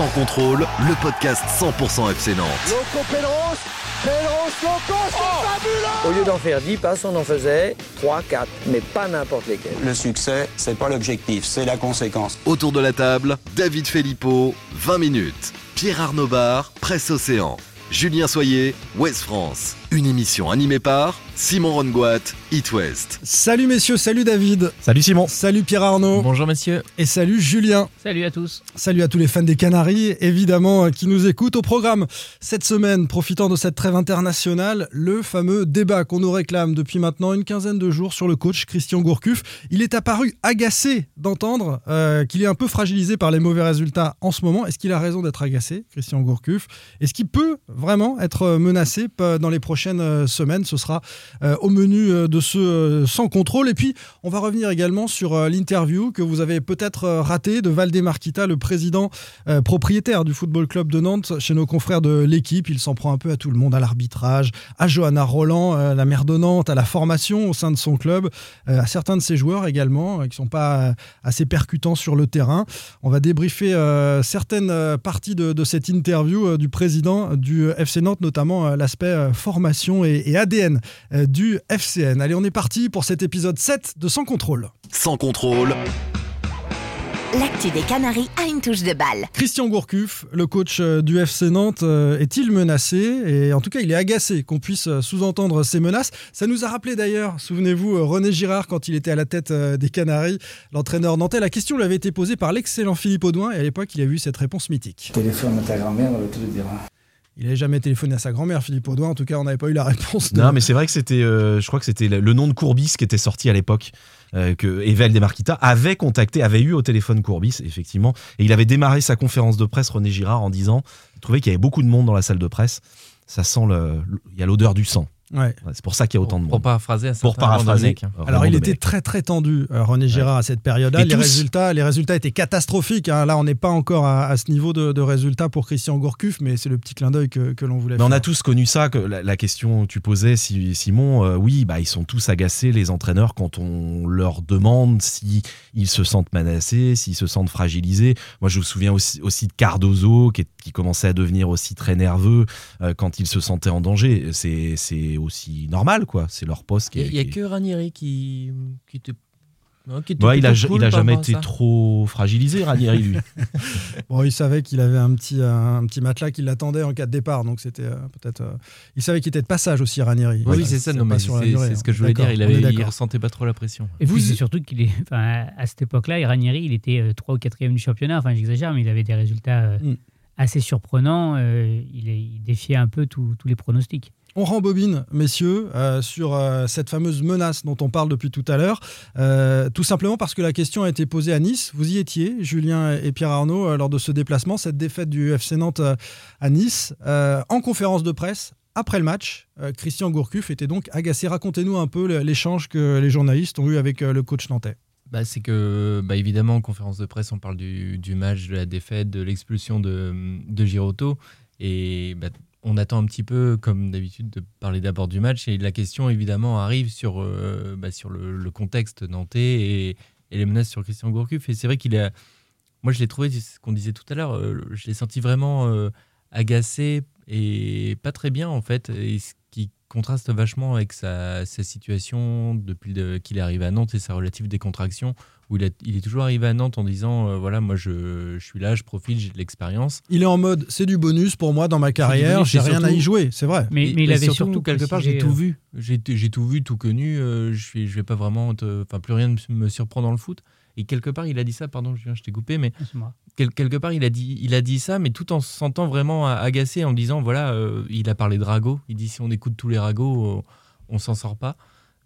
Sans contrôle, le podcast 100% FC Nantes. Loco Péros, Loco, c'est fabuleux ! Au lieu d'en faire 10 passes, on en faisait 3, 4, mais pas n'importe lesquels. Le succès, c'est pas l'objectif, c'est la conséquence. Autour de la table, David Felipe, 20 minutes. Pierre Arnaud Bar, Presse Océan. Julien Soyer, Ouest-France. Une émission animée par Simon Rongoat, Eat West. Salut messieurs, salut David. Salut Simon. Salut Pierre Arnaud. Bonjour messieurs. Et salut Julien. Salut à tous. Salut à tous les fans des Canaries, évidemment, qui nous écoutent. Au programme, cette semaine, profitant de cette trêve internationale, le fameux débat qu'on nous réclame depuis maintenant une quinzaine de jours sur le coach Christian Gourcuff. Il est apparu agacé d'entendre qu'il est un peu fragilisé par les mauvais résultats en ce moment. Est-ce qu'il a raison d'être agacé, Christian Gourcuff? Est-ce qu'il peut vraiment être menacé dans les prochaines semaines? Ce sera au menu de ce Sans Contrôle. Et puis, on va revenir également sur l'interview que vous avez peut-être ratée de Waldemar Kita, le président propriétaire du Football Club de Nantes, chez nos confrères de l'équipe. Il s'en prend un peu à tout le monde, à l'arbitrage, à Johanna Rolland, la maire de Nantes, à la formation au sein de son club, à certains de ses joueurs également, qui ne sont pas assez percutants sur le terrain. On va débriefer certaines parties de cette interview du président du FC Nantes, notamment l'aspect formation et ADN du FCN. Allez, on est parti pour cet épisode 7 de Sans Contrôle. Sans Contrôle. L'actu des Canaries a une touche de balle. Christian Gourcuff, le coach du FC Nantes, est-il menacé? Et en tout cas, il est agacé qu'on puisse sous-entendre ces menaces. Ça nous a rappelé d'ailleurs, souvenez-vous, René Girard quand il était à la tête des Canaries, l'entraîneur nantais. La question lui avait été posée par l'excellent Philippe Audouin et à l'époque, il a eu cette réponse mythique. Téléphone à ta grand-mère, tout le dire. Il n'avait jamais téléphoné à sa grand-mère, Philippe Audouin. En tout cas, on n'avait pas eu la réponse. Non, mais c'est vrai que c'était, je crois que c'était le nom de Courbis qui était sorti à l'époque, que Evel Desmarquita avait contacté, avait eu au téléphone Courbis, effectivement. Et il avait démarré sa conférence de presse, René Girard, en disant, il trouvait qu'il y avait beaucoup de monde dans la salle de presse. Ça sent il y a l'odeur du sang. Ouais. C'est pour ça qu'il y a autant de monde. Pour paraphraser. Alors il était très très tendu, René Girard, à cette période-là. Les résultats étaient catastrophiques. Hein. Là, on n'est pas encore à ce niveau de résultats pour Christian Gourcuff, mais c'est le petit clin d'œil que l'on voulait faire. On a tous connu ça, que la question que tu posais, Simon, ils sont tous agacés, les entraîneurs, quand on leur demande s'ils se sentent menacés, s'ils se sentent fragilisés. Moi, je me souviens aussi de Cardoso, qui commençait à devenir aussi très nerveux quand il se sentait en danger. C'est aussi normal, quoi. C'est leur poste. Il n'y a que Ranieri qui était... il n'a jamais été trop fragilisé, Ranieri, lui. Bon, il savait qu'il avait un petit matelas qui l'attendait en cas de départ, donc c'était peut-être... Il savait qu'il était de passage aussi, Ranieri. Oui, c'est ça, c'est ce que je voulais dire. Il ressentait pas trop la pression. Et puis, c'est surtout qu'à cette époque-là, Ranieri, il était 3 ou 4e du championnat. Enfin, j'exagère, mais il avait des résultats assez surprenants. Il défiait un peu tous les pronostics. On rembobine, messieurs, sur cette fameuse menace dont on parle depuis tout à l'heure, tout simplement parce que la question a été posée à Nice. Vous y étiez, Julien et Pierre Arnaud, lors de ce déplacement, cette défaite du FC Nantes à Nice. En conférence de presse, après le match, Christian Gourcuff était donc agacé. Racontez-nous un peu l'échange que les journalistes ont eu avec le coach nantais. C'est que, évidemment, en conférence de presse, on parle du match, de la défaite, de l'expulsion de Giroto et... on attend un petit peu, comme d'habitude, de parler d'abord du match. Et la question, évidemment, arrive sur le contexte nantais et les menaces sur Christian Gourcuff. Et c'est vrai moi, je l'ai trouvé, c'est ce qu'on disait tout à l'heure, je l'ai senti vraiment agacé et pas très bien, en fait. Et ce qui contraste vachement avec sa situation depuis qu'il est arrivé à Nantes et sa relative décontraction, où il est toujours arrivé à Nantes en disant voilà, moi je suis là, je profite, j'ai de l'expérience. Il est en mode c'est du bonus pour moi dans ma carrière, j'ai rien à y jouer, c'est vrai. Mais il avait surtout quelque part j'ai tout vu. J'ai tout vu, tout connu, je vais pas vraiment plus rien me surprend dans le foot. Et quelque part il a dit ça, pardon Julien, je t'ai coupé, mais quelque part il a dit ça, mais tout en se sentant vraiment agacé, en disant voilà, il a parlé de ragots, il dit si on écoute tous les ragots, on s'en sort pas.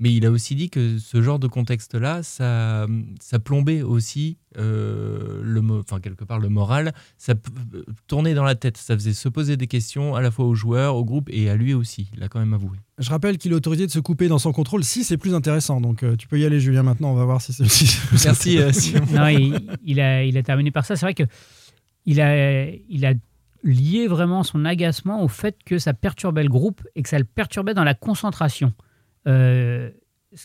Mais il a aussi dit que ce genre de contexte-là, ça plombait aussi, quelque part, le moral. Ça tournait dans la tête, ça faisait se poser des questions à la fois aux joueurs, au groupe et à lui aussi. Il l'a quand même avoué. Je rappelle qu'il est autorisé de se couper dans Sans Contrôle si c'est plus intéressant. Donc tu peux y aller, Julien, maintenant. On va voir si c'est plus intéressant. Merci. Non, il a terminé par ça. C'est vrai qu'il a lié vraiment son agacement au fait que ça perturbait le groupe et que ça le perturbait dans la concentration. Ce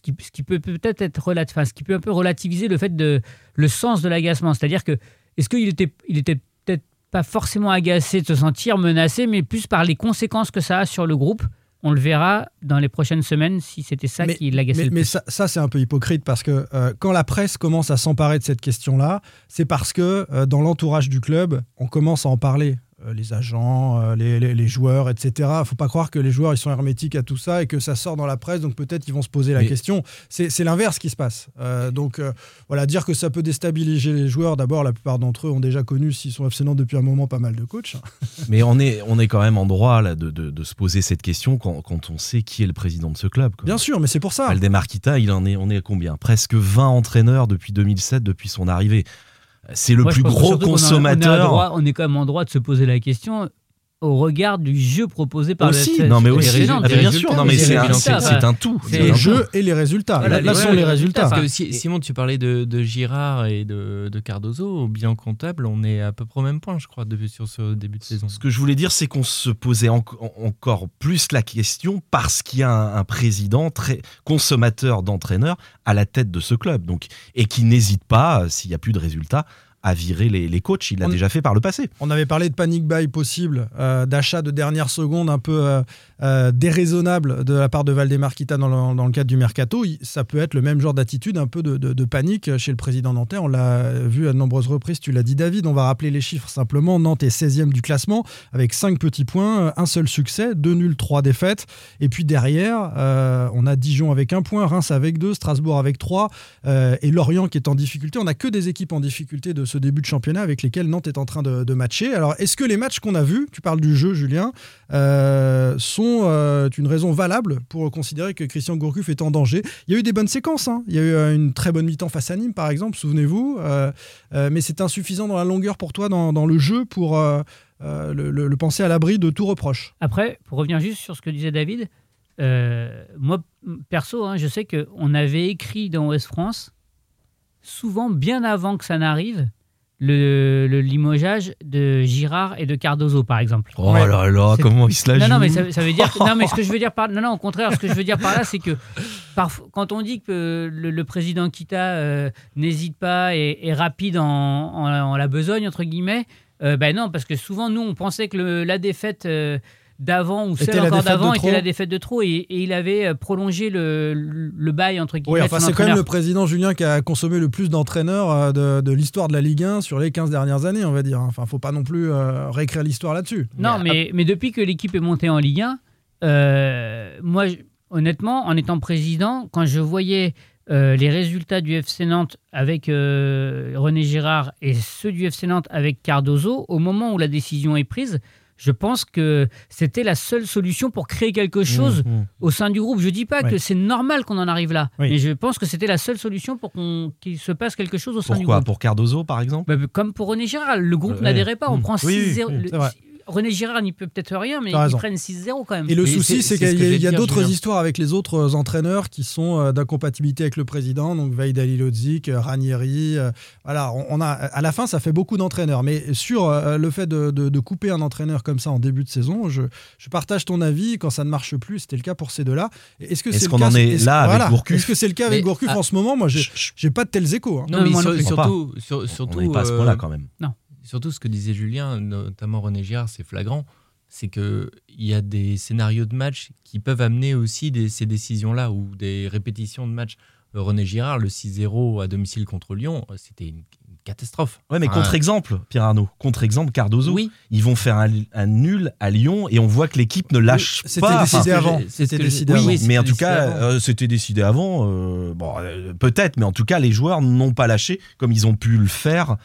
qui peut peut-être être ce qui peut un peu relativiser le sens de l'agacement, c'est-à-dire que est-ce qu'il était peut-être pas forcément agacé de se sentir menacé, mais plus par les conséquences que ça a sur le groupe. On le verra dans les prochaines semaines si c'était ça qui l'agaçait le plus. Mais ça, c'est un peu hypocrite parce que quand la presse commence à s'emparer de cette question-là, c'est parce que dans l'entourage du club, on commence à en parler. Les agents, les joueurs, etc. Il ne faut pas croire que les joueurs ils sont hermétiques à tout ça et que ça sort dans la presse, donc peut-être ils vont se poser la question. C'est l'inverse qui se passe. Donc, dire que ça peut déstabiliser les joueurs, d'abord, la plupart d'entre eux ont déjà connu, s'ils sont FC Nantes depuis un moment, pas mal de coachs. Mais on est quand même en droit là, de se poser cette question quand on sait qui est le président de ce club. Quoi. Bien sûr, mais c'est pour ça. Evel Desmarquita, on est à combien ? Presque 20 entraîneurs depuis 2007, depuis son arrivée. C'est le plus gros consommateur. On est quand même en droit de se poser la question au regard du jeu proposé par le FC. Non, mais aussi, bien sûr. Non, mais c'est un tout. C'est le jeu et les résultats. Là sont les résultats. Parce que Simon, tu parlais de Girard et de Cardoso. Au bilan comptable, on est à peu près au même point, je crois, sur ce début de saison. Ce que je voulais dire, c'est qu'on se posait encore plus la question parce qu'il y a un président très consommateur d'entraîneurs à la tête de ce club, donc, et qui n'hésite pas, s'il n'y a plus de résultats, à virer les coachs, il l'a déjà fait par le passé. On avait parlé de panic buy possible, d'achat de dernière seconde un peu déraisonnable de la part de Waldemar Kita dans le cadre du mercato. Ça peut être le même genre d'attitude, un peu de panique chez le président nantais. On l'a vu à de nombreuses reprises, tu l'as dit David. On va rappeler les chiffres simplement. Nantes est 16e du classement avec 5 petits points, un seul succès, 2 nuls, 3 défaites. Et puis derrière, on a Dijon avec 1 point, Reims avec 2, Strasbourg avec 3 et Lorient qui est en difficulté. On n'a que des équipes en difficulté de ce début de championnat avec lesquels Nantes est en train de matcher. Alors, est-ce que les matchs qu'on a vus, tu parles du jeu, Julien, sont une raison valable pour considérer que Christian Gourcuff est en danger ? Il y a eu des bonnes séquences, hein. Il y a eu une très bonne mi-temps face à Nîmes, par exemple, souvenez-vous, mais c'est insuffisant dans la longueur pour toi, dans le jeu, pour le penser à l'abri de tout reproche. Après, pour revenir juste sur ce que disait David, moi, perso, je sais qu'on avait écrit dans Ouest-France, souvent bien avant que ça n'arrive, le limogeage de Girard et de Cardoso, par exemple. Oh là là, comment il se la joue ? Non, mais ça veut dire. Non, mais ce que je veux dire par. Non, au contraire, ce que je veux dire par là, c'est que quand on dit que le président Kita n'hésite pas et est rapide en la besogne, entre guillemets, non, parce que souvent, nous, on pensait que la défaite d'avant ou celle encore d'avant était la défaite de trop et il avait prolongé le bail entre guillemets. Oui, enfin, c'est quand même le président Julien qui a consommé le plus d'entraîneurs de l'histoire de la Ligue 1 sur les 15 dernières années, on va dire. Enfin, faut pas non plus réécrire l'histoire là-dessus. Non, mais depuis que l'équipe est montée en Ligue 1, moi, honnêtement, en étant président, quand je voyais les résultats du FC Nantes avec René Girard et ceux du FC Nantes avec Cardoso, au moment où la décision est prise, je pense que c'était la seule solution pour créer quelque chose au sein du groupe. Je ne dis pas que c'est normal qu'on en arrive là, mais je pense que c'était la seule solution pour qu'il se passe quelque chose au sein du groupe. Pour Cardoso, par exemple ? Comme pour René Girard, le groupe n'adhérait pas. On prend 6-0. René Girard n'y peut peut-être rien, mais ils prennent 6-0 quand même. Et le souci, c'est qu'il y a d'autres histoires avec les autres entraîneurs qui sont d'incompatibilité avec le président, donc Veidalilodzic, Ranieri. Voilà, on a, à la fin, ça fait beaucoup d'entraîneurs. Mais sur le fait de couper un entraîneur comme ça en début de saison, je partage ton avis. Quand ça ne marche plus, c'était le cas pour ces deux-là. Est-ce que c'est le cas avec Gourcuff en ce moment ? Moi, je n'ai pas de tels échos. Non, mais surtout... On n'est pas à ce point-là quand même. Non. Surtout ce que disait Julien, notamment René Girard, c'est flagrant, c'est qu'il y a des scénarios de match qui peuvent amener aussi ces décisions-là ou des répétitions de match. René Girard, le 6-0 à domicile contre Lyon, c'était une catastrophe. Oui, mais contre-exemple, Pierre Arnaud, contre-exemple Cardoso. Oui. Ils vont faire un nul à Lyon et on voit que l'équipe ne lâche pas. Décidé avant. C'était décidé avant. Oui, mais en tout cas, c'était décidé avant. Peut-être, mais en tout cas, les joueurs n'ont pas lâché comme ils ont pu le faire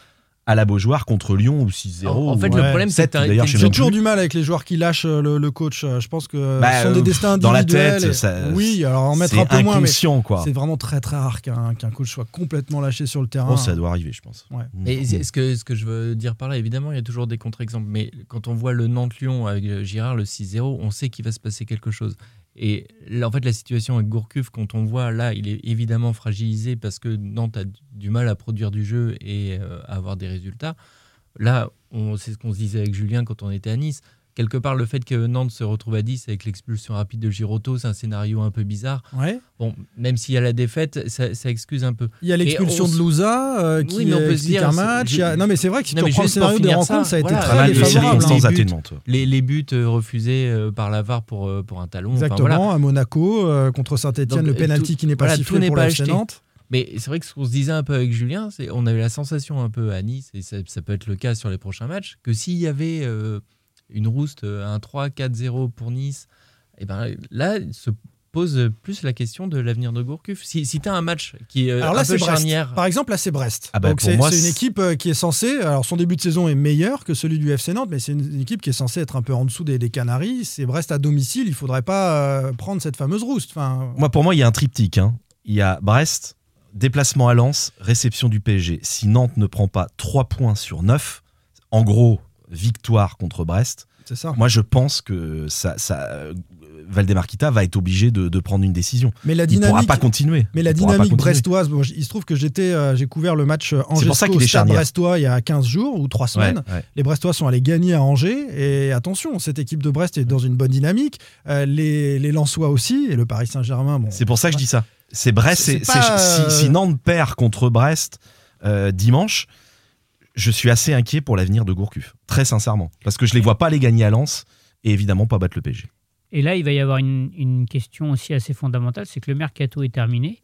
à la Beaujoire contre Lyon ou 6-0. En fait, le problème, c'est d'ailleurs, j'ai toujours du mal avec les joueurs qui lâchent le coach. Je pense que ce sont des destins individuels. Dans la tête, oui, alors en mettre un peu moins, mais c'est vraiment très très rare qu'un coach soit complètement lâché sur le terrain. Ça doit arriver, je pense. Ouais. Et ce que je veux dire par là, évidemment, il y a toujours des contre-exemples, mais quand on voit le Nantes-Lyon avec Girard, le 6-0, on sait qu'il va se passer quelque chose. Et là, en fait, la situation avec Gourcuff, quand on voit là, il est évidemment fragilisé parce que Nantes a du mal à produire du jeu et à avoir des résultats. Là, c'est ce qu'on se disait avec Julien quand on était à Nice. Quelque part, le fait que Nantes se retrouve à 10 avec l'expulsion rapide de Giroto, c'est un scénario un peu bizarre. Ouais. Bon, même s'il y a la défaite, ça excuse un peu. Il y a l'expulsion de Louza qui est un match. Non, mais c'est vrai que si tu reprends le scénario des rencontres, ça a été très défavorable. Les buts refusés par la VAR pour un talon. Exactement, à Monaco, contre Saint-Etienne, le pénalty qui n'est pas sifflé pour la FC Nantes. Mais c'est vrai que ce qu'on se disait un peu avec Julien, c'est on avait la sensation un peu à Nice, et ça peut être le cas sur les prochains matchs, que s'il y avait... une rouste, un 3-4-0 pour Nice, et ben là se pose plus la question de l'avenir de Gourcuff. Si tu as un match qui est alors là, un peu charnière... Brest. Par exemple, là, c'est Brest. Ah bah donc c'est une équipe qui est censée... Alors, son début de saison est meilleur que celui du FC Nantes, mais c'est une équipe qui est censée être un peu en dessous des Canaries. C'est Brest à domicile, il ne faudrait pas prendre cette fameuse rouste. Enfin... Pour moi, il y a un triptyque. Il y a Brest, déplacement à Lens, réception du PSG. Si Nantes ne prend pas 3 points sur 9, en gros... victoire contre Brest. C'est ça. Moi, je pense que Waldemar Kita va être obligé de prendre une décision. Mais la dynamique, il ne pourra pas continuer. Mais la dynamique brestoise, bon, il se trouve que j'ai couvert le match Angers au stade brestois il y a 15 jours ou 3 semaines. Ouais. Les Brestois sont allés gagner à Angers. Et attention, cette équipe de Brest est dans une bonne dynamique. Les Lensois aussi et le Paris Saint-Germain. Bon, c'est pour ça que je dis ça. C'est Brest. Si Nantes perd contre Brest dimanche, je suis assez inquiet pour l'avenir de Gourcuff, très sincèrement, parce que je ne les vois pas les gagner à Lens et évidemment pas battre le PSG. Et là, il va y avoir une question aussi assez fondamentale, c'est que le mercato est terminé.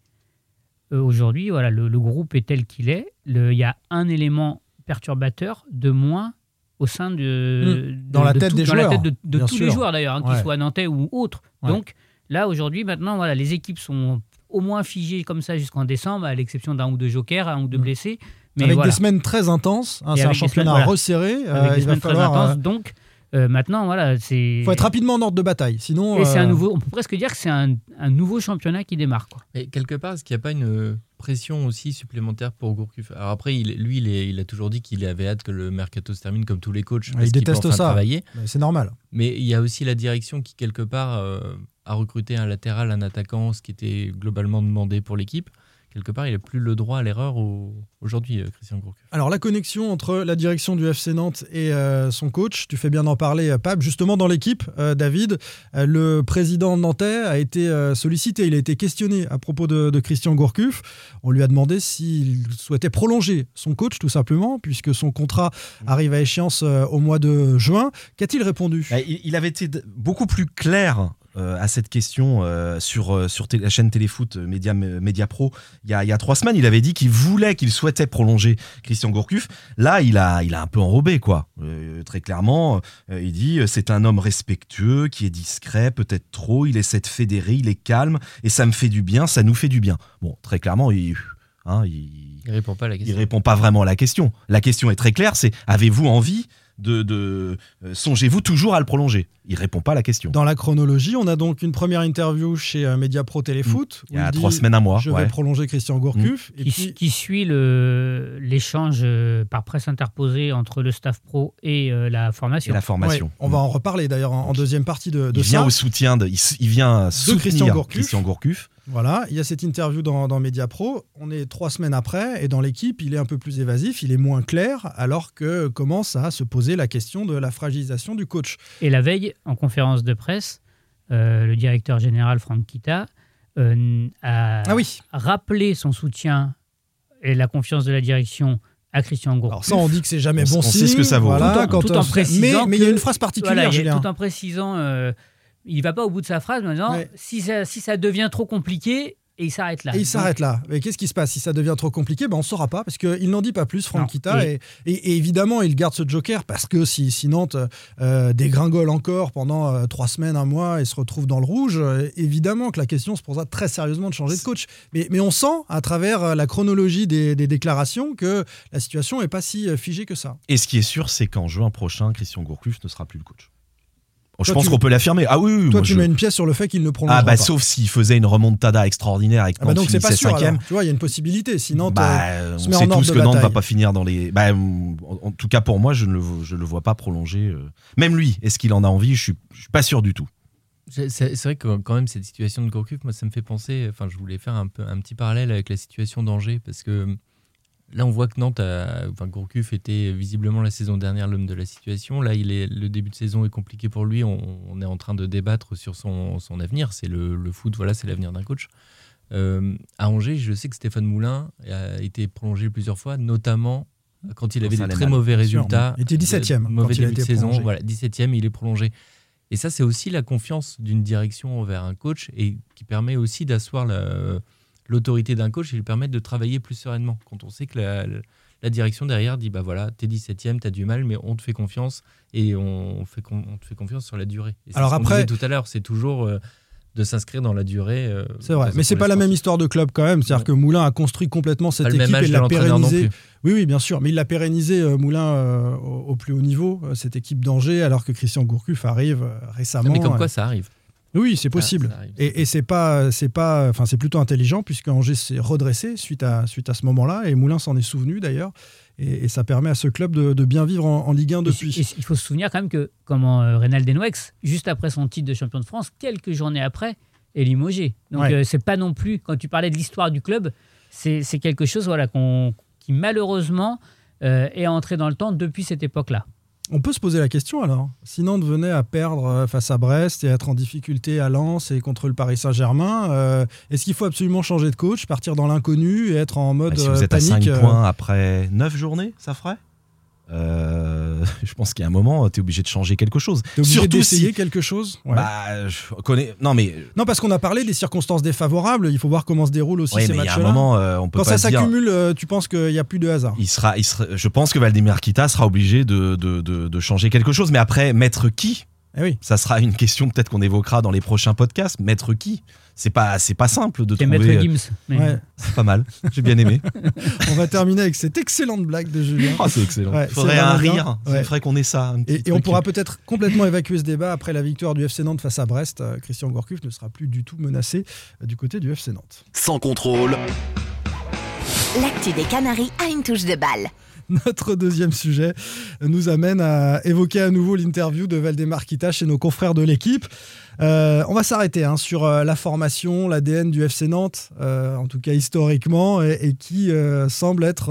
Aujourd'hui, voilà, le groupe est tel qu'il est. Il y a un élément perturbateur de moins au sein de... Dans la tête de tous les joueurs, d'ailleurs, qu'ils soient nantais ou autres. Ouais. Donc là, aujourd'hui, maintenant, voilà, les équipes sont au moins figées comme ça jusqu'en décembre, à l'exception d'un ou deux jokers, un ou deux blessés. Mais avec des semaines très intenses, c'est un championnat resserré. Il va falloir. Donc maintenant, voilà, c'est. Faut être rapidement en ordre de bataille, sinon. Et c'est un nouveau. On peut presque dire que c'est un nouveau championnat qui démarre, quoi. Et quelque part, est-ce qu'il n'y a pas une pression aussi supplémentaire pour Gourcuff? Alors après, il a toujours dit qu'il avait hâte que le mercato se termine, comme tous les coachs. Il déteste ça. Mais c'est normal. Mais il y a aussi la direction qui quelque part a recruté un latéral, un attaquant, ce qui était globalement demandé pour l'équipe. Quelque part, il n'a plus le droit à l'erreur aujourd'hui, Christian Gourcuff. Alors, la connexion entre la direction du FC Nantes et son coach, tu fais bien d'en parler, Pape. Justement, dans l'équipe, David, le président nantais a été sollicité. Il a été questionné à propos de Christian Gourcuff. On lui a demandé s'il souhaitait prolonger son coach, tout simplement, puisque son contrat arrive à échéance au mois de juin. Qu'a-t-il répondu ? Il avait été beaucoup plus clair à cette question sur la chaîne Téléfoot Média Pro il y a 3 semaines. Il avait dit qu'il souhaitait prolonger Christian Gourcuff. Là il a un peu enrobé, quoi. Très clairement, il dit c'est un homme respectueux qui est discret, peut-être trop, il essaie de fédérer, il est calme et ça me fait du bien, ça nous fait du bien. Bon, très clairement il répond pas à la question. Il répond pas vraiment à la question. La question est très claire, c'est avez-vous envie de songez-vous toujours à le prolonger? Il répond pas à la question. Dans la chronologie, on a donc une première interview chez Média Pro Téléfoot. Il y a 3 semaines, un mois. Je vais prolonger Christian Gourcuff. Et qui suit l'échange par presse interposée entre le staff pro et la formation. Et la formation. Ouais. On va en reparler d'ailleurs en deuxième partie de ça. Il vient soutenir Christian Gourcuff. Voilà, il y a cette interview dans Média Pro. On est 3 semaines après et dans l'équipe, il est un peu plus évasif, il est moins clair, alors que commence à se poser la question de la fragilisation du coach. Et la veille, en conférence de presse, le directeur général Franck Kita a rappelé son soutien et la confiance de la direction à Christian Gourcuff. Alors ça, on dit que c'est jamais bon signe. On sait ce que ça vaut. Voilà, tout en précisant mais il y a une phrase particulière, Julien. Tout en précisant... il ne va pas au bout de sa phrase en disant si ça devient trop compliqué, et il s'arrête là. Mais qu'est-ce qui se passe si ça devient trop compliqué? On ne saura pas, parce qu'il n'en dit pas plus, Franck Kita. Et évidemment, il garde ce joker, parce que si Nantes dégringole encore pendant 3 semaines, un mois, et se retrouve dans le rouge, évidemment que la question se posera très sérieusement de changer de coach. Mais on sent, à travers la chronologie des déclarations, que la situation n'est pas si figée que ça. Et ce qui est sûr, c'est qu'en juin prochain, Christian Gourcuff ne sera plus le coach. Je pense qu'on peut l'affirmer. Ah oui, oui. Toi, mets une pièce sur le fait qu'il ne prolongera pas. Sauf s'il faisait une remontada extraordinaire avec Nantes. Donc c'est pas sûr. Tu vois, il y a une possibilité. Si Nantes se met en ordre de bataille. On sait tous que Nantes ne va pas finir dans les. En tout cas, pour moi, je ne le vois pas prolonger. Même lui, est-ce qu'il en a envie? Je suis pas sûr du tout. C'est vrai que quand même cette situation de Gourcuff, moi, ça me fait penser. Enfin, je voulais faire un petit parallèle avec la situation d'Angers, parce que Là, on voit que Nantes, Gourcuff était visiblement la saison dernière l'homme de la situation. Là, le début de saison est compliqué pour lui. On est en train de débattre sur son avenir. C'est le foot, voilà, c'est l'avenir d'un coach. À Angers, je sais que Stéphane Moulin a été prolongé plusieurs fois, notamment quand il avait des très mauvais résultats. Il était 17e. Mauvais début de saison. Voilà, 17e, il est prolongé. Et ça, c'est aussi la confiance d'une direction envers un coach et qui permet aussi d'asseoir l'autorité d'un coach et lui permettre de travailler plus sereinement. Quand on sait que la direction derrière dit bah voilà, t'es 17e, t'as du mal, mais on te fait confiance et on te fait confiance sur la durée. Et c'est alors après, tout à l'heure, c'est toujours de s'inscrire dans la durée. C'est vrai, mais c'est pas la même histoire de club quand même. C'est-à-dire que Moulin a construit complètement cette équipe et l'a pérennisée. Oui, bien sûr, mais il l'a pérennisé, Moulin, au plus haut niveau, cette équipe d'Angers, alors que Christian Gourcuff arrive récemment. Non, mais comme quoi ça arrive. Oui, c'est possible. Ah, ça arrive. Et c'est plutôt intelligent, puisque Angers s'est redressé suite à ce moment-là, et Moulin s'en est souvenu d'ailleurs, et ça permet à ce club de bien vivre en Ligue 1 depuis. Et il faut se souvenir quand même que Reynald Denouex, juste après son titre de champion de France, quelques journées après, est limogé. Donc c'est pas non plus, quand tu parlais de l'histoire du club, c'est quelque chose qui malheureusement est entré dans le temps depuis cette époque-là. On peut se poser la question alors. Si Nantes venait à perdre face à Brest et être en difficulté à Lens et contre le Paris Saint-Germain, est-ce qu'il faut absolument changer de coach, partir dans l'inconnu et être en mode panique? Si vous êtes à 5 points après 9 journées, ça ferait je pense qu'il y a un moment, tu es obligé de changer quelque chose. T'es obligé d'essayer quelque chose. Ouais. Bah, je connais. Non, parce qu'on a parlé des circonstances défavorables. Il faut voir comment se déroulent aussi ces matchs-là. Quand ça s'accumule, tu penses qu'il y a plus de hasard. Je pense que Waldemar Kita sera obligé de changer quelque chose. Mais après, mettre qui? Ça sera une question peut-être qu'on évoquera dans les prochains podcasts. Mettre qui? C'est pas simple de trouver. Maître Gims. C'est pas mal. J'ai bien aimé. On va terminer avec cette excellente blague de Julien. C'est excellent. Il faudrait un rire. Il faudrait qu'on ait ça. Et on pourra peut-être complètement évacuer ce débat après la victoire du FC Nantes face à Brest. Christian Gourcuff ne sera plus du tout menacé du côté du FC Nantes. Sans contrôle. L'actu des Canaries a une touche de balle. Notre deuxième sujet nous amène à évoquer à nouveau l'interview de Waldemar Kita chez nos confrères de l'équipe. On va s'arrêter sur la formation, l'ADN du FC Nantes, en tout cas historiquement, et qui semble être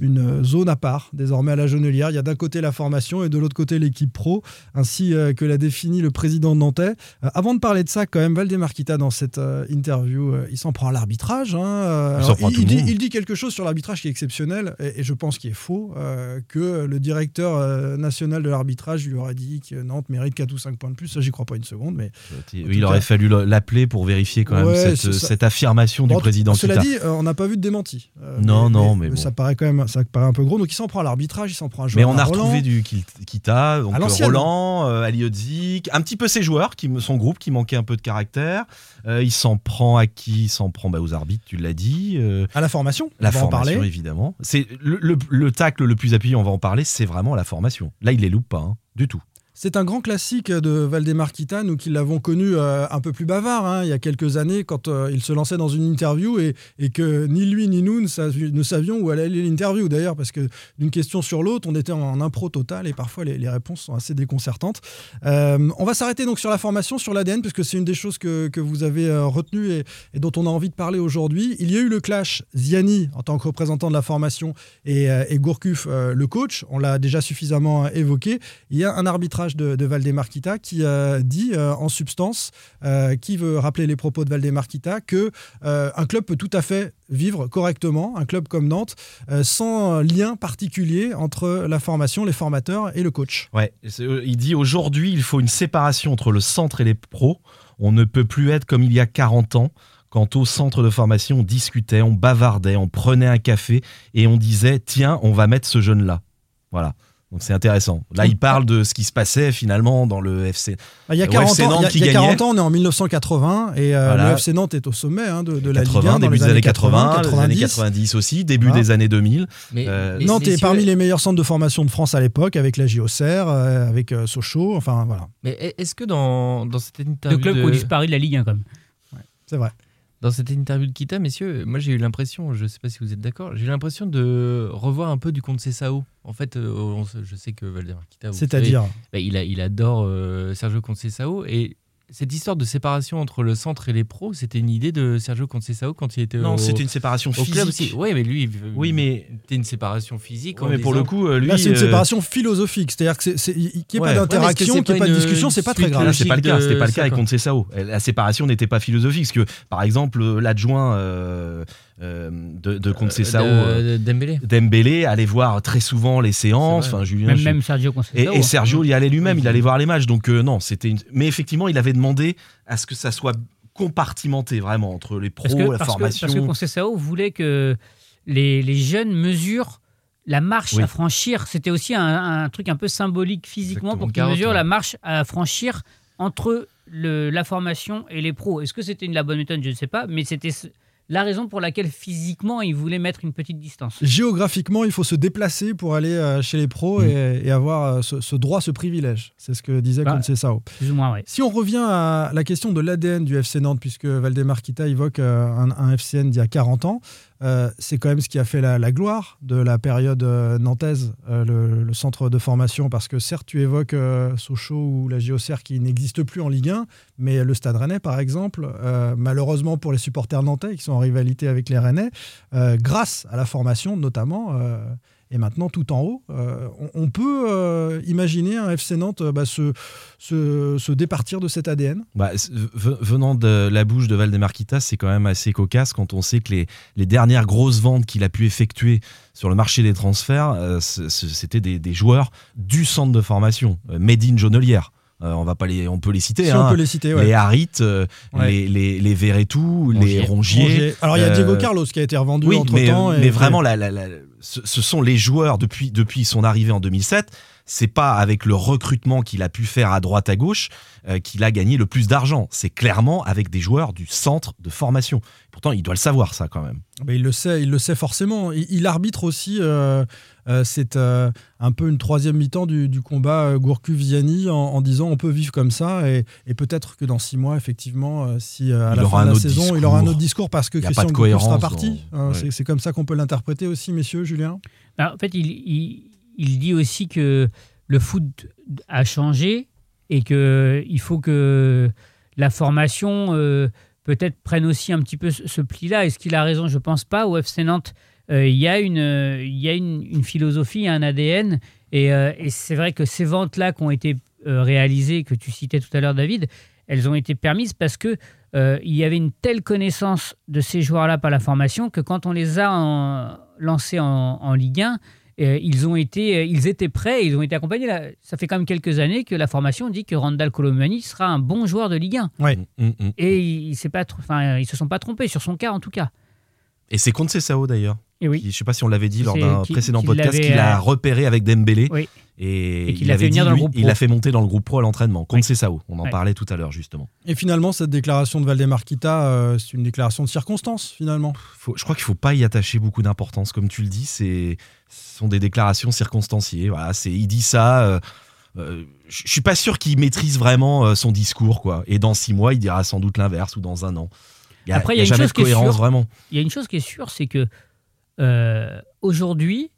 une zone à part désormais à la Genelière. Il y a d'un côté la formation et de l'autre côté l'équipe pro, ainsi que l'a défini le président nantais. Avant de parler de ça, quand même, Waldemar Kita, dans cette interview, il s'en prend à l'arbitrage. Il dit quelque chose sur l'arbitrage qui est exceptionnel, et je pense qu'il est faux, que le directeur national de l'arbitrage lui aurait dit que Nantes mérite 4 ou 5 points de plus. Ça, j'y crois pas une seconde. Mais il aurait fallu l'appeler pour vérifier quand même cette affirmation du président Kita. Cela dit, on n'a pas vu de démenti. Mais ça paraît quand même... Ça paraît un peu gros, donc il s'en prend à l'arbitrage, il s'en prend à Johanna Rolland. Mais on a retrouvé du Kita, donc Rolland, Aliodzic, un petit peu ses joueurs, son groupe qui manquait un peu de caractère. Il s'en prend à qui? Il s'en prend aux arbitres, tu l'as dit. À la formation. La formation, évidemment. C'est le tacle le plus appuyé, on va en parler, c'est vraiment la formation. Là, il les loupe pas, du tout. C'est un grand classique de Waldemar Kita, nous qui l'avons connu un peu plus bavard il y a quelques années, quand il se lançait dans une interview et que ni lui ni nous ne savions où allait aller l'interview d'ailleurs, parce que d'une question sur l'autre, on était en impro total et parfois les réponses sont assez déconcertantes. On va s'arrêter donc sur la formation, sur l'ADN, parce que c'est une des choses que vous avez retenues et dont on a envie de parler aujourd'hui. Il y a eu le clash Ziani en tant que représentant de la formation et Gourcuff, le coach, on l'a déjà suffisamment évoqué. Il y a un arbitrage de Waldemar Kita qui dit en substance, qui veut rappeler les propos de Waldemar Kita, que un club peut tout à fait vivre correctement, un club comme Nantes, sans lien particulier entre la formation, les formateurs et le coach. Il dit aujourd'hui il faut une séparation entre le centre et les pros, on ne peut plus être comme il y a 40 ans. Quant au centre de formation, on discutait, on bavardait, on prenait un café et on disait tiens on va mettre ce jeune là, voilà. Donc c'est intéressant. Là, il parle de ce qui se passait finalement dans le FC. Il y a 40 ans, on est en 1980 et le FC Nantes est au sommet de la Ligue 1. Début des années 80, les années 90 aussi, début des années 2000. Mais Nantes est parmi les meilleurs centres de formation de France à l'époque, avec la JOCR, avec Sochaux, enfin voilà. Mais est-ce que dans cette interview... Le club qui disparaît de la Ligue 1 quand même. Ouais, c'est vrai. Dans cette interview de Kita, messieurs, moi j'ai eu l'impression, je ne sais pas si vous êtes d'accord, j'ai eu l'impression de revoir un peu du Conceição. En fait, je sais que Waldemar Kita, il adore Sergio Conceição, et Cette histoire de séparation entre le centre et les pros, c'était une idée de Sergio Conceição quand il était au club? Non, c'était une séparation physique. Oui, mais lui, c'était une séparation physique. Oui, mais pour le coup, lui... Là, c'est une séparation philosophique. C'est-à-dire qu'il n'y ait pas d'interaction, qu'il n'y ait pas de discussion, c'est pas très grave. Là, c'est pas le cas. C'était pas le cas avec Conceição. La séparation n'était pas philosophique. Parce que, par exemple, l'adjoint... de Conceição, Dembélé allait voir très souvent les séances, enfin Julien, même Sergio Conceição et Sergio y allait lui-même, il allait voir les matchs, donc non, c'était une... mais effectivement il avait demandé à ce que ça soit compartimenté vraiment entre les pros, formation, parce que Conceição voulait que les jeunes mesurent la marche à franchir. C'était aussi un truc un peu symbolique physiquement. Exactement, pour qu'ils mesurent la marche à franchir entre la formation et les pros. Est-ce que c'était la bonne méthode? Je ne sais pas, mais c'était la raison pour laquelle physiquement il voulait mettre une petite distance. Géographiquement, il faut se déplacer pour aller chez les pros et avoir ce droit, ce privilège. C'est ce que disait Conceição. Plus ou moins, oui. Si on revient à la question de l'ADN du FC Nantes, puisque Waldemar Kita évoque un FCN d'il y a 40 ans, c'est quand même ce qui a fait la gloire de la période nantaise, le centre de formation, parce que certes, tu évoques Sochaux ou la JOCR qui n'existe plus en Ligue 1, mais le Stade Rennais, par exemple, malheureusement pour les supporters nantais qui sont en rivalité avec les Rennais, grâce à la formation notamment, et maintenant tout en haut, on peut imaginer un FC Nantes se départir de cet ADN. Venant de la bouche de Waldemar Kita, c'est quand même assez cocasse quand on sait que les dernières grosses ventes qu'il a pu effectuer sur le marché des transferts, c'était des joueurs du centre de formation, made in Jonelière. On peut les citer. Si on peut les citer, ouais. Les Harit, les Verretou, les Rongier. Alors il y a Diego Carlos qui a été revendu entre-temps. Mais vraiment, ce sont les joueurs depuis son arrivée en 2007. C'est pas avec le recrutement qu'il a pu faire à droite à gauche qu'il a gagné le plus d'argent. C'est clairement avec des joueurs du centre de formation. Pourtant, il doit le savoir, ça, quand même. Mais il le sait forcément. Il arbitre aussi, c'est un peu une troisième mi-temps du combat Gourcuff-Viani en disant on peut vivre comme ça et peut-être que dans 6 mois, effectivement, si à la fin de la saison, il aura un autre discours parce que Christian Gourcuff sera parti. Dans... C'est comme ça qu'on peut l'interpréter aussi, messieurs, Julien. Alors, en fait, il dit aussi que le foot a changé et qu'il faut que la formation peut-être prenne aussi un petit peu ce pli-là. Est-ce qu'il a raison ? Je ne pense pas. Au FC Nantes, il y a une philosophie, un ADN. Et c'est vrai que ces ventes-là qui ont été réalisées, que tu citais tout à l'heure, David, elles ont été permises parce que il y avait une telle connaissance de ces joueurs-là par la formation que quand on les a lancés en Ligue 1, ils étaient prêts, ils ont été accompagnés. Ça fait quand même quelques années que la formation dit que Randal Colomani sera un bon joueur de Ligue 1. Ouais. Et ils ne se sont pas trompés, sur son cas en tout cas. Et c'est Conceição d'ailleurs. Oui. Je ne sais pas si on l'avait dit lors d'un précédent podcast, qu'il a repéré avec Dembélé. Oui. Et qu'il l'a fait venir dans le groupe pro. Il l'a fait monter dans le groupe pro à l'entraînement. Conceição, on en parlait tout à l'heure justement. Et finalement, cette déclaration de Waldemar Kita, c'est une déclaration de circonstance finalement. Je crois qu'il ne faut pas y attacher beaucoup d'importance. Comme tu le dis, ce sont des déclarations circonstanciées. Voilà, il dit ça. Je ne suis pas sûr qu'il maîtrise vraiment son discours, quoi. Et dans 6 mois, il dira sans doute l'inverse ou dans 1 an. Après, il y a jamais de cohérence vraiment. Il y a une chose qui est sûre, c'est que aujourd'hui,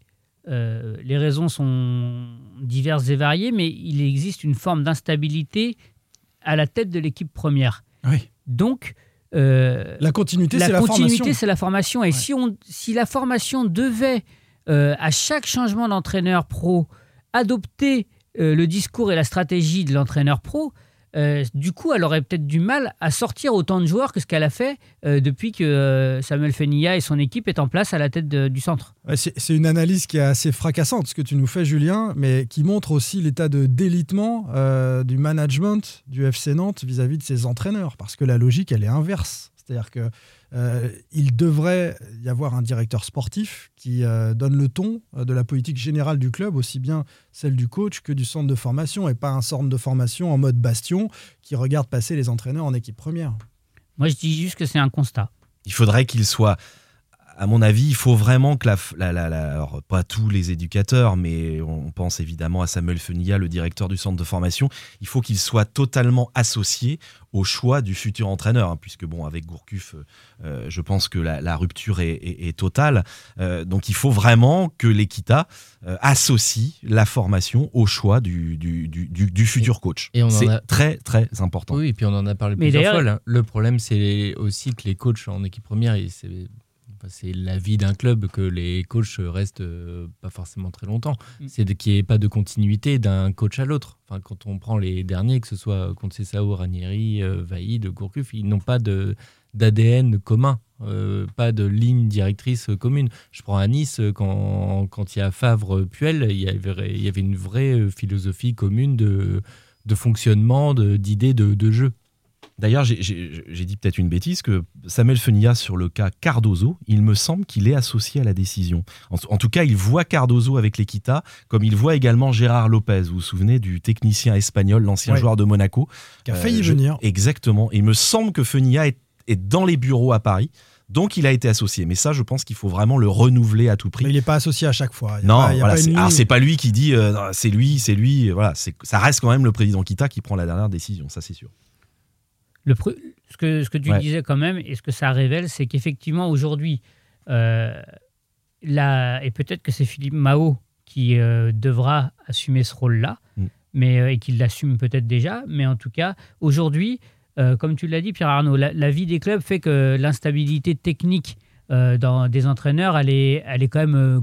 les raisons sont diverses et variées, mais il existe une forme d'instabilité à la tête de l'équipe première. Oui. Donc, la continuité, c'est la formation. Et si la formation devait, à chaque changement d'entraîneur pro, adopter le discours et la stratégie de l'entraîneur pro, du coup, elle aurait peut-être du mal à sortir autant de joueurs que ce qu'elle a fait depuis que Samuel Fenillat et son équipe est en place à la tête du centre. C'est une analyse qui est assez fracassante, ce que tu nous fais, Julien, mais qui montre aussi l'état de délitement du management du FC Nantes vis-à-vis de ses entraîneurs, parce que la logique, elle est inverse. C'est-à-dire que il devrait y avoir un directeur sportif qui donne le ton de la politique générale du club, aussi bien celle du coach que du centre de formation, et pas un centre de formation en mode bastion qui regarde passer les entraîneurs en équipe première. Moi, je dis juste que c'est un constat. Il faudrait qu'il soit à mon avis, il faut vraiment que alors pas tous les éducateurs, mais on pense évidemment à Samuel Fenillat, le directeur du centre de formation, il faut qu'il soit totalement associé au choix du futur entraîneur, hein, puisque bon, avec Gourcuff, je pense que la rupture est totale. Donc il faut vraiment que l'Ekita associe la formation au choix du futur coach. C'est très très important. Oui, et puis on en a parlé plusieurs fois. Là. Le problème, c'est aussi que les coachs en équipe première, c'est l'avis d'un club que les coachs restent pas forcément très longtemps. C'est qu'il n'y ait pas de continuité d'un coach à l'autre. Enfin, quand on prend les derniers, que ce soit Conceição, Ranieri, Vaïd, Gourcuff, ils n'ont pas d'ADN commun, pas de ligne directrice commune. Je prends à Nice, quand il y a Favre-Puel, il y avait une vraie philosophie commune de fonctionnement, d'idées, de jeu. D'ailleurs, j'ai dit peut-être une bêtise, que Samuel Fenillat, sur le cas Cardoso, il me semble qu'il est associé à la décision. En tout cas, il voit Cardoso avec l'Ekita, comme il voit également Gérard Lopez. Vous vous souvenez du technicien espagnol, l'ancien joueur de Monaco, qui a failli venir. Exactement. Et il me semble que Fenillat est dans les bureaux à Paris. Donc, il a été associé. Mais ça, je pense qu'il faut vraiment le renouveler à tout prix. Mais il n'est pas associé à chaque fois. C'est pas lui qui dit « c'est lui ». Voilà, ça reste quand même le président Kita qui prend la dernière décision, ça c'est sûr. Ce que tu disais quand même, et ce que ça révèle, c'est qu'effectivement aujourd'hui, et peut-être que c'est Philippe Mahot qui devra assumer ce rôle-là, mais et qu'il l'assume peut-être déjà, mais en tout cas, aujourd'hui, comme tu l'as dit Pierre Arnaud, la vie des clubs fait que l'instabilité technique des entraîneurs, elle est quand même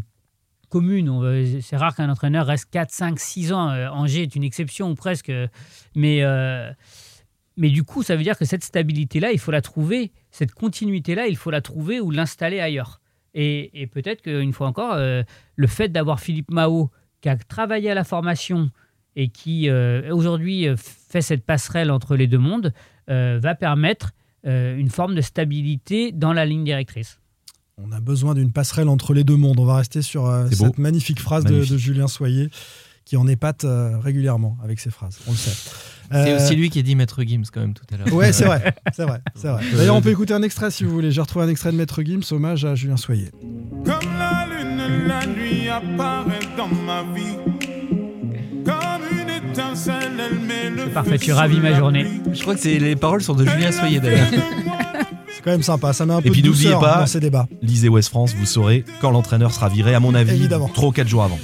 commune. C'est rare qu'un entraîneur reste 4, 5, 6 ans. Angers est une exception, presque, mais... Mais du coup, ça veut dire que cette stabilité-là, il faut la trouver. Cette continuité-là, il faut la trouver ou l'installer ailleurs. Et peut-être qu'une fois encore, le fait d'avoir Philippe Mahot qui a travaillé à la formation et qui, aujourd'hui, fait cette passerelle entre les deux mondes, va permettre une forme de stabilité dans la ligne directrice. On a besoin d'une passerelle entre les deux mondes. On va rester sur cette magnifique phrase de Julien Soyer, qui en épate régulièrement avec ses phrases, on le sait. C'est aussi lui qui a dit Maître Gims quand même tout à l'heure. Oui, c'est vrai. D'ailleurs, on peut écouter un extrait si vous voulez. J'ai retrouvé un extrait de Maître Gims, hommage à Julien Soyer. Comme la lune, la nuit apparaît dans ma vie. Comme une étincelle, elle met le feu. C'est parfait, tu ravis ma journée. Je crois que les paroles sont de Julien Soyer d'ailleurs. C'est quand même sympa, ça met un peu de douceur dans ces débats. Lisez Ouest-France, vous saurez quand l'entraîneur sera viré, à mon avis, 3 ou 4 jours avant.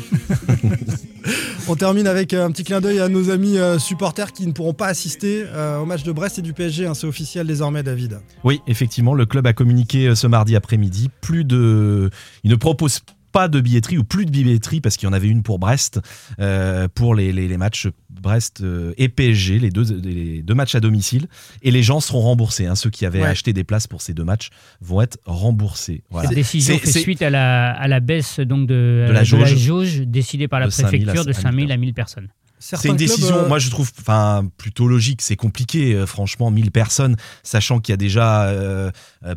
On termine avec un petit clin d'œil à nos amis supporters qui ne pourront pas assister au match de Brest et du PSG. Hein, c'est officiel désormais, David. Oui, effectivement, le club a communiqué ce mardi après-midi. Il ne propose pas de billetterie ou plus de billetterie parce qu'il y en avait une pour Brest, pour les matchs Brest et PSG, les deux matchs à domicile, et les gens seront remboursés. Hein. Ceux qui avaient acheté des places pour ces deux matchs vont être remboursés. Voilà. Cette décision fait suite à la baisse donc de la jauge décidée par la préfecture de 5 000 à 1 000 personnes. C'est une décision, moi je trouve plutôt logique, c'est compliqué franchement, 1000 personnes, sachant qu'il y a déjà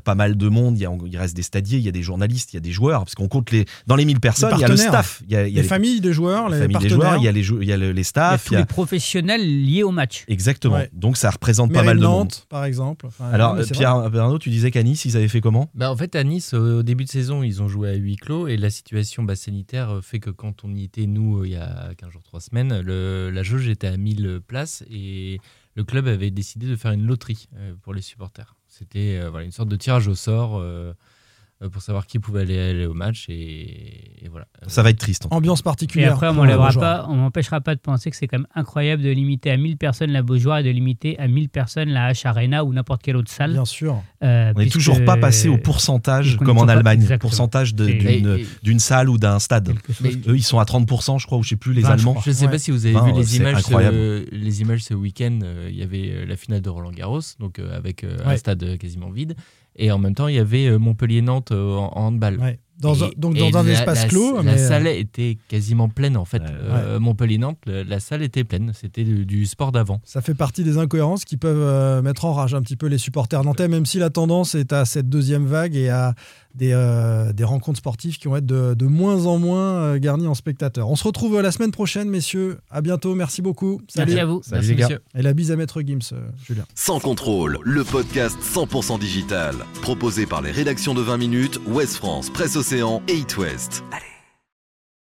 pas mal de monde, il reste des stadiers, il y a des journalistes, il y a des joueurs, parce qu'on compte dans les 1000 personnes, il y a le staff, il y a les familles de joueurs, les partenaires, il y a les staffs, il y a les professionnels liés au match. Exactement, donc ça représente pas mal de monde. Nantes, par exemple. Enfin, alors Pierre Arnaud, tu disais qu'à Nice, ils avaient fait comment ? En fait à Nice, au début de saison, ils ont joué à huis clos et la situation sanitaire fait que quand on y était, nous, il y a 15 jours, 3 semaines, la jauge était à 1000 places et le club avait décidé de faire une loterie pour les supporters. C'était une sorte de tirage au sort pour savoir qui pouvait aller au match et voilà. Ça va être triste. Ambiance particulière. Et après, on m'empêchera pas de penser que c'est quand même incroyable de limiter à 1000 personnes la Beaujoire et de limiter à 1000 personnes la H Arena ou n'importe quelle autre salle. Bien sûr. On n'est toujours pas passé au pourcentage comme en Allemagne, pourcentage d'une salle ou d'un stade. Eux, ils sont à 30%, je crois, ou je ne sais plus, les Allemands. Je ne sais pas si vous avez vu les images ce week-end. Il y avait la finale de Roland-Garros, donc avec un stade quasiment vide. Et en même temps, il y avait Montpellier-Nantes en handball. Ouais. Dans un espace clos. La salle était quasiment pleine, en fait. Montpellier-Nantes, la salle était pleine. C'était du sport d'avant. Ça fait partie des incohérences qui peuvent mettre en rage un petit peu les supporters nantais, même si la tendance est à cette deuxième vague et à des rencontres sportives qui vont être de moins en moins garnies en spectateurs. On se retrouve la semaine prochaine, messieurs. À bientôt. Merci beaucoup. Salut. Merci à vous. Salut, les gars. Et la bise à Maître Gims, Julien. Sans contrôle, le podcast 100% digital. Proposé par les rédactions de 20 minutes, Ouest-France, Presse Océan et Eat West. Allez.